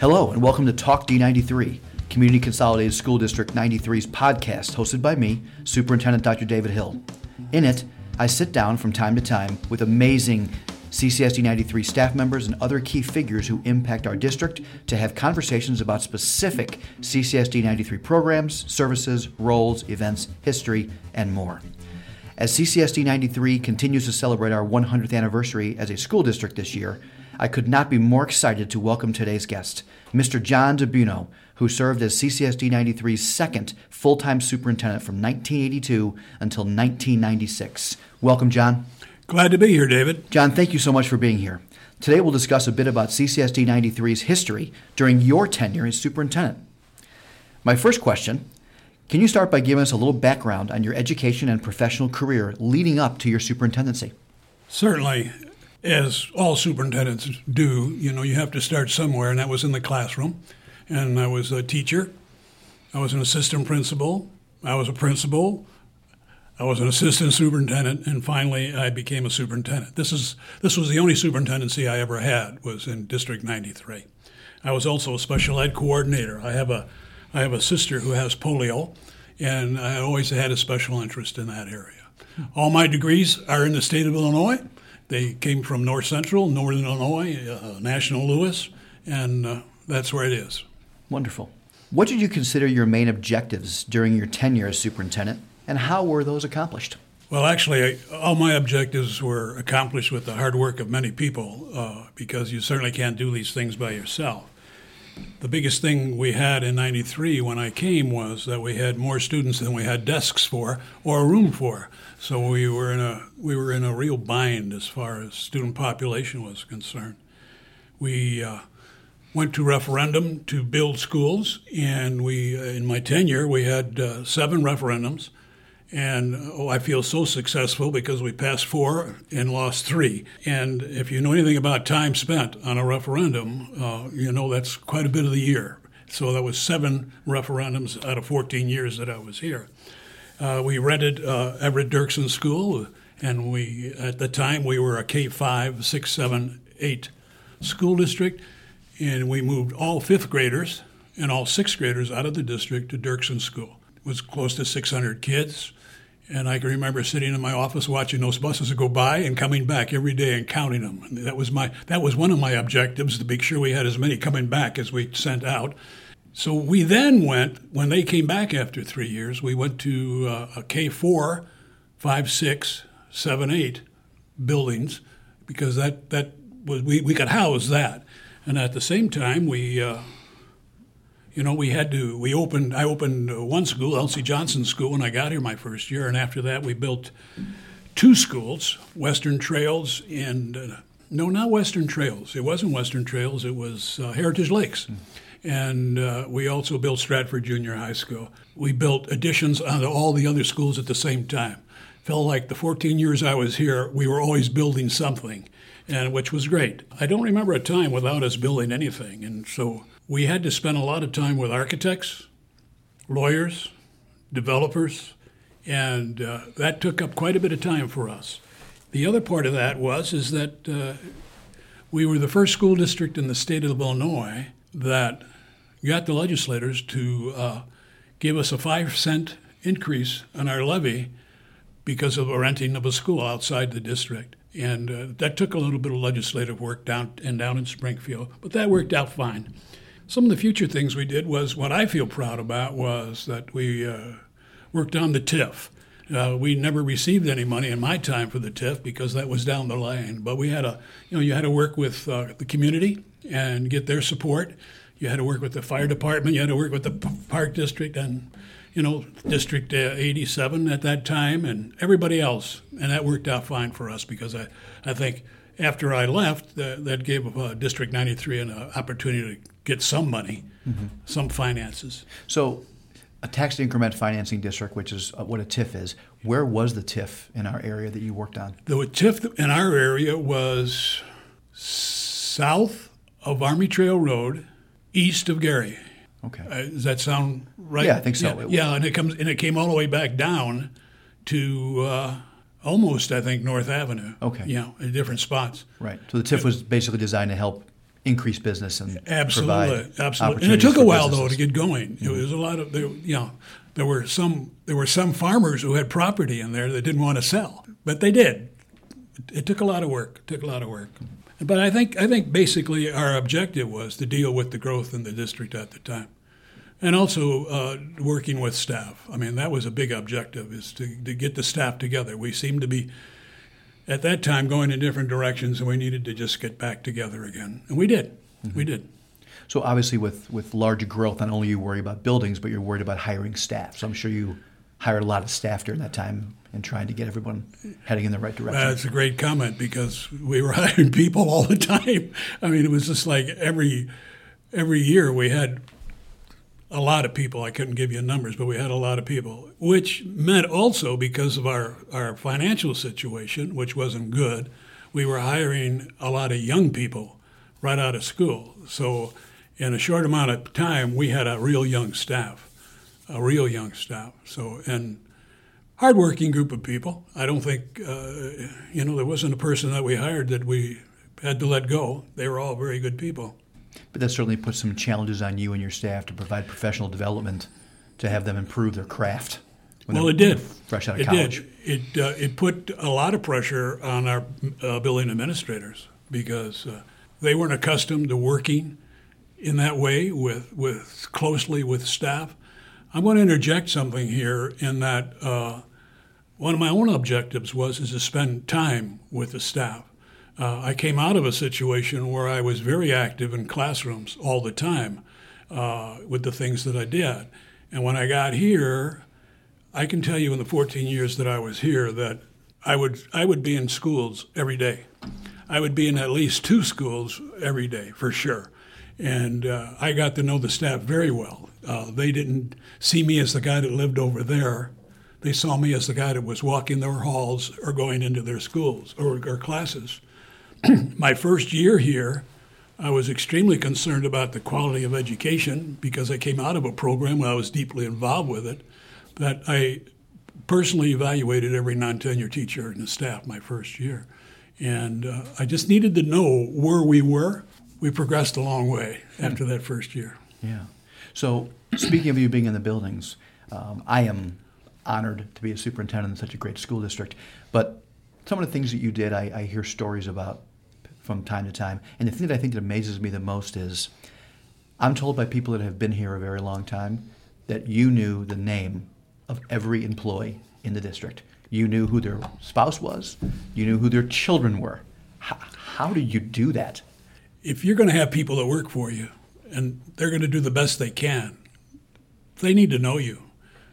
Hello and welcome to Talk D93, Community Consolidated School District 93's podcast hosted by me, Superintendent Dr. David Hill. In it, I sit down from time to time with amazing CCSD 93 staff members and other key figures who impact our district to have conversations about specific CCSD 93 programs, services, roles, events, history, and more. As CCSD 93 continues to celebrate our 100th anniversary as a school district this year, I could not be more excited to welcome today's guest, Mr. John DeBuno, who served as CCSD 93's second full-time superintendent from 1982 until 1996. Welcome, John. Glad to be here, David. John, thank you so much for being here. Today we'll discuss a bit about CCSD 93's history during your tenure as superintendent. My first question, can you start by giving us a little background on your education and professional career leading up to your superintendency? Certainly. As all superintendents do, you have to start somewhere, and that was in the classroom. And I was a teacher. I was an assistant principal. I was a principal. I was an assistant superintendent, and finally I became a superintendent. This was the only superintendency I ever had, was in District 93. I was also a special ed coordinator. I have a sister who has polio, and I always had a special interest in that area. All my degrees are in the state of Illinois. They came from North Central, Northern Illinois, National Lewis, and that's where it is. Wonderful. What did you consider your main objectives during your tenure as superintendent, and how were those accomplished? Well, actually, all my objectives were accomplished with the hard work of many people, because you certainly can't do these things by yourself. The biggest thing we had in 93 when I came was that we had more students than we had desks for or a room for. So we were in a real bind as far as student population was concerned. We went to referendum to build schools, and in my tenure, we had 7 referendums. And I feel so successful because we passed 4 and lost 3. And if you know anything about time spent on a referendum, that's quite a bit of the year. So that was 7 referendums out of 14 years that I was here. We rented Everett Dirksen School, and at the time we were a K-5, 6, 7, 8 school district, and we moved all 5th graders and all 6th graders out of the district to Dirksen School. It was close to 600 kids. And I can remember sitting in my office watching those buses go by and coming back every day and counting them. And that was one of my objectives, to make sure we had as many coming back as we sent out. So we then went, when they came back after 3 years, we went to a K-4, 5, 6, 7, 8 buildings, because that was, we could house that. And at the same time, I opened one school, L.C. Johnson School, when I got here my first year, and after that we built 2 schools, Western Trails and, not Western Trails. It wasn't Western Trails, it was Heritage Lakes. And we also built Stratford Junior High School. We built additions onto all the other schools at the same time. Felt like the 14 years I was here, we were always building something, and which was great. I don't remember a time without us building anything, and so we had to spend a lot of time with architects, lawyers, developers, and that took up quite a bit of time for us. The other part of that is that we were the first school district in the state of Illinois that got the legislators to give us a 5-cent increase on our levy because of the renting of a school outside the district. And that took a little bit of legislative work down in Springfield, but that worked out fine. Some of the future things we did was, what I feel proud about was that we worked on the TIF. We never received any money in my time for the TIF because that was down the line. But we had you had to work with the community and get their support. You had to work with the fire department. You had to work with the park district and, District 87 at that time and everybody else. And that worked out fine for us because I think after I left, that gave District 93 an opportunity to get some money, some finances. So a tax increment financing district, which is what a TIF is, where was the TIF in our area that you worked on? The TIF in our area was south of Army Trail Road, east of Gary. Okay. Does that sound right? Yeah, I think so. Yeah, and it came all the way back down to almost, I think, North Avenue. Okay. Yeah, in different spots. Right. So the TIF was basically designed to help increase business and absolutely. And it took a while though to get going. Mm-hmm. It was a lot of there were some farmers who had property in there that didn't want to sell, but they did. It took a lot of work. But I think basically our objective was to deal with the growth in the district at the time, and also working with staff. I mean, that was a big objective, is to get the staff together. We seemed to be, at that time, going in different directions, and we needed to just get back together again. And we did. Mm-hmm. We did. So obviously with large growth, not only you worry about buildings, but you're worried about hiring staff. So I'm sure you hired a lot of staff during that time and trying to get everyone heading in the right direction. That's a great comment, because we were hiring people all the time. I mean, it was just like every year we had a lot of people. I couldn't give you numbers, but we had a lot of people, which meant also because of our financial situation, which wasn't good, we were hiring a lot of young people right out of school. So in a short amount of time, we had a real young staff. So, and hardworking group of people. I don't think, there wasn't a person that we hired that we had to let go. They were all very good people. But that certainly put some challenges on you and your staff to provide professional development, to have them improve their craft. Well, it did. Fresh out of college. It did. It put a lot of pressure on our building administrators, because they weren't accustomed to working in that way with closely with staff. I'm going to interject something here in that one of my own objectives was to spend time with the staff. I came out of a situation where I was very active in classrooms all the time with the things that I did. And when I got here, I can tell you in the 14 years that I was here that I would be in schools every day. I would be in at least two schools every day for sure. And I got to know the staff very well. They didn't see me as the guy that lived over there. They saw me as the guy that was walking their halls or going into their schools or classes. My first year here, I was extremely concerned about the quality of education, because I came out of a program where I was deeply involved with it, that I personally evaluated every non-tenure teacher and the staff my first year. And I just needed to know where we were. We progressed a long way after that first year. Yeah. So speaking of you being in the buildings, I am honored to be a superintendent in such a great school district. But some of the things that you did, I hear stories about from time to time. And the thing that I think that amazes me the most is I'm told by people that have been here a very long time that you knew the name of every employee in the district. You knew who their spouse was. You knew who their children were. How did you do that? If you're going to have people that work for you, and they're going to do the best they can, they need to know you.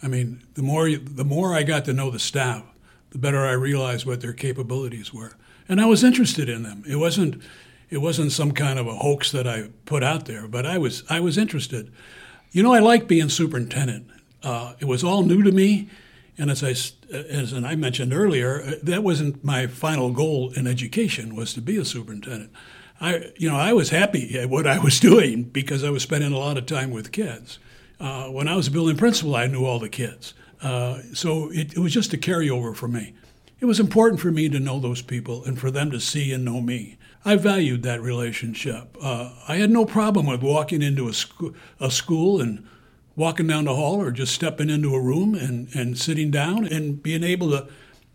I mean, the more I got to know the staff, the better I realized what their capabilities were, and I was interested in them. It wasn't some kind of a hoax that I put out there, but I was interested. You know, I liked being superintendent. It was all new to me, and as I mentioned earlier, that wasn't my final goal in education, was to be a superintendent. I was happy at what I was doing because I was spending a lot of time with kids. When I was a building principal, I knew all the kids. So it was just a carryover for me. It was important for me to know those people and for them to see and know me. I valued that relationship. I had no problem with walking into a school and walking down the hall, or just stepping into a room and sitting down and being able to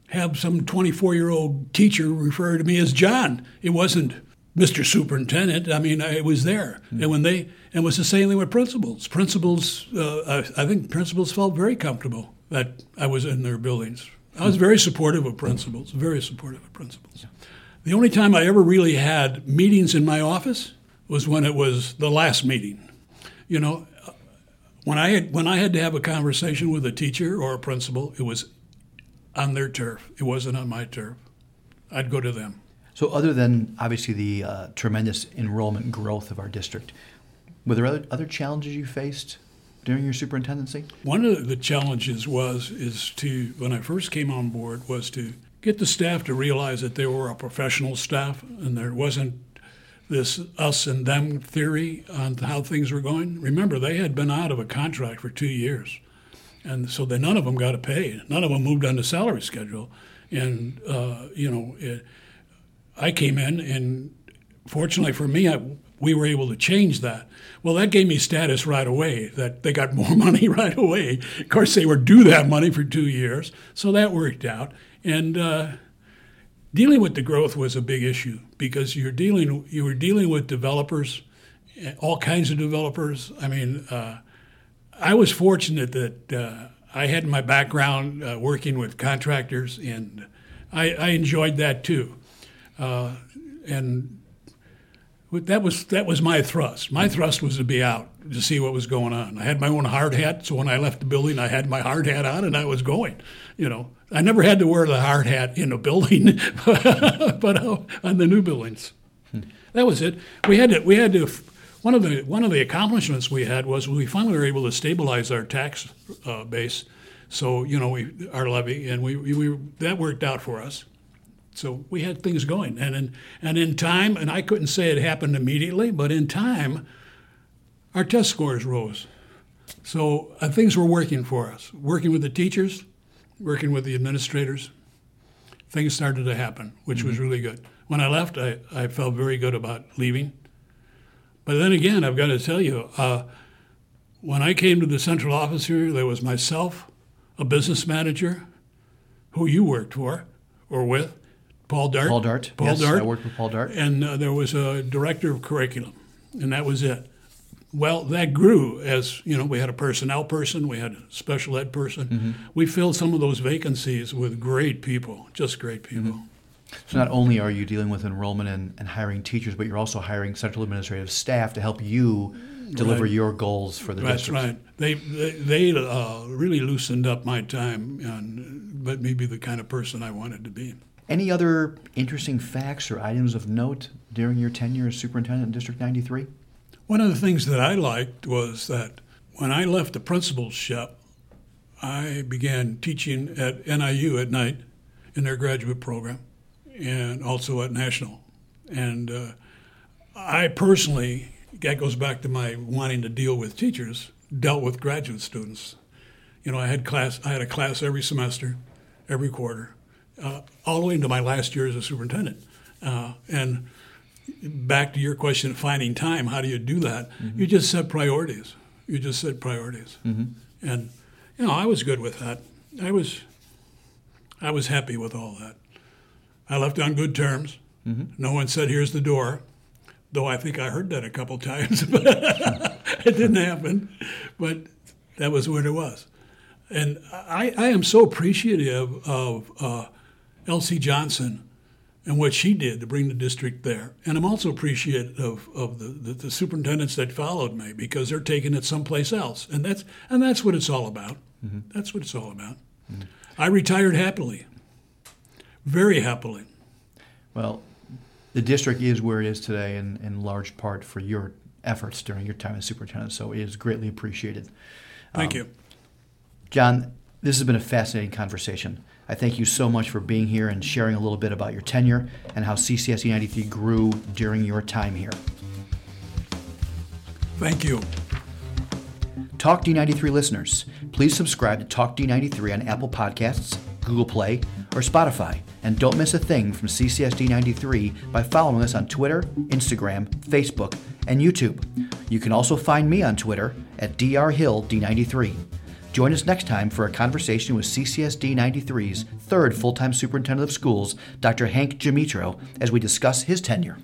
have some 24-year-old teacher refer to me as John. It wasn't Mr. Superintendent. I mean, I was there. Mm-hmm. And it was the same thing with principals. I think principals felt very comfortable that I was in their buildings. I was very supportive of principals, Yeah. The only time I ever really had meetings in my office was when it was the last meeting. You know, when I had to have a conversation with a teacher or a principal, it was on their turf. It wasn't on my turf. I'd go to them. So other than, obviously, the tremendous enrollment growth of our district, were there other challenges you faced during your superintendency? One of the challenges when I first came on board, was to get the staff to realize that they were a professional staff and there wasn't this us and them theory on how things were going. Remember, they had been out of a contract for 2 years, and so none of them got a pay. None of them moved on the salary schedule, and, I came in, and fortunately for me, I we were able to change that. Well, that gave me status right away, that they got more money right away. Of course, they were due that money for 2 years, so that worked out. And dealing with the growth was a big issue because you were dealing with developers, all kinds of developers. I mean, I was fortunate that I had my background working with contractors, and I enjoyed that too. And that was my thrust. My thrust was to be out, to see what was going on. I had my own hard hat, so when I left the building, I had my hard hat on and I was going. You know, I never had to wear the hard hat in a building, but on the new buildings. That was it. We had to. One of the accomplishments we had was we finally were able to stabilize our tax base. So our levy, and we that worked out for us. So we had things going, and in time, and I couldn't say it happened immediately, but in time, our test scores rose. So things were working for us, working with the teachers, working with the administrators. Things started to happen, which was really good. When I left, I felt very good about leaving. But then again, I've got to tell you, when I came to the central office here, there was myself, a business manager, who you worked for or with, Paul Dart. Paul Dart. I worked with Paul Dart. And there was a director of curriculum, and that was it. Well, that grew as, we had a personnel person, we had a special ed person. Mm-hmm. We filled some of those vacancies with great people, just great people. Mm-hmm. So not only are you dealing with enrollment and hiring teachers, but you're also hiring central administrative staff to help you deliver your goals for the district. That's right. They really loosened up my time and let me be the kind of person I wanted to be. Any other interesting facts or items of note during your tenure as superintendent in District 93? One of the things that I liked was that when I left the principalship, I began teaching at NIU at night in their graduate program and also at National. And I personally, that goes back to my wanting to deal with teachers, dealt with graduate students. I had a class every semester, every quarter. All the way into my last year as a superintendent. And back to your question, finding time, how do you do that? Mm-hmm. You just set priorities. Mm-hmm. And, I was good with that. I was happy with all that. I left on good terms. Mm-hmm. No one said, here's the door, though I think I heard that a couple times. But it didn't happen. But that was what it was. And I am so appreciative of L.C. Johnson and what she did to bring the district there. And I'm also appreciative of the superintendents that followed me because they're taking it someplace else. And that's what it's all about. Mm-hmm. That's what it's all about. Mm-hmm. I retired happily, very happily. Well, the district is where it is today in large part for your efforts during your time as superintendent, so it is greatly appreciated. Thank you. John, this has been a fascinating conversation. I thank you so much for being here and sharing a little bit about your tenure and how CCSD 93 grew during your time here. Thank you. Talk D93 listeners, please subscribe to Talk D93 on Apple Podcasts, Google Play, or Spotify. And don't miss a thing from CCSD 93 by following us on Twitter, Instagram, Facebook, and YouTube. You can also find me on Twitter at DRHillD93. Join us next time for a conversation with CCSD 93's third full-time superintendent of schools, Dr. Hank Jimetro, as we discuss his tenure.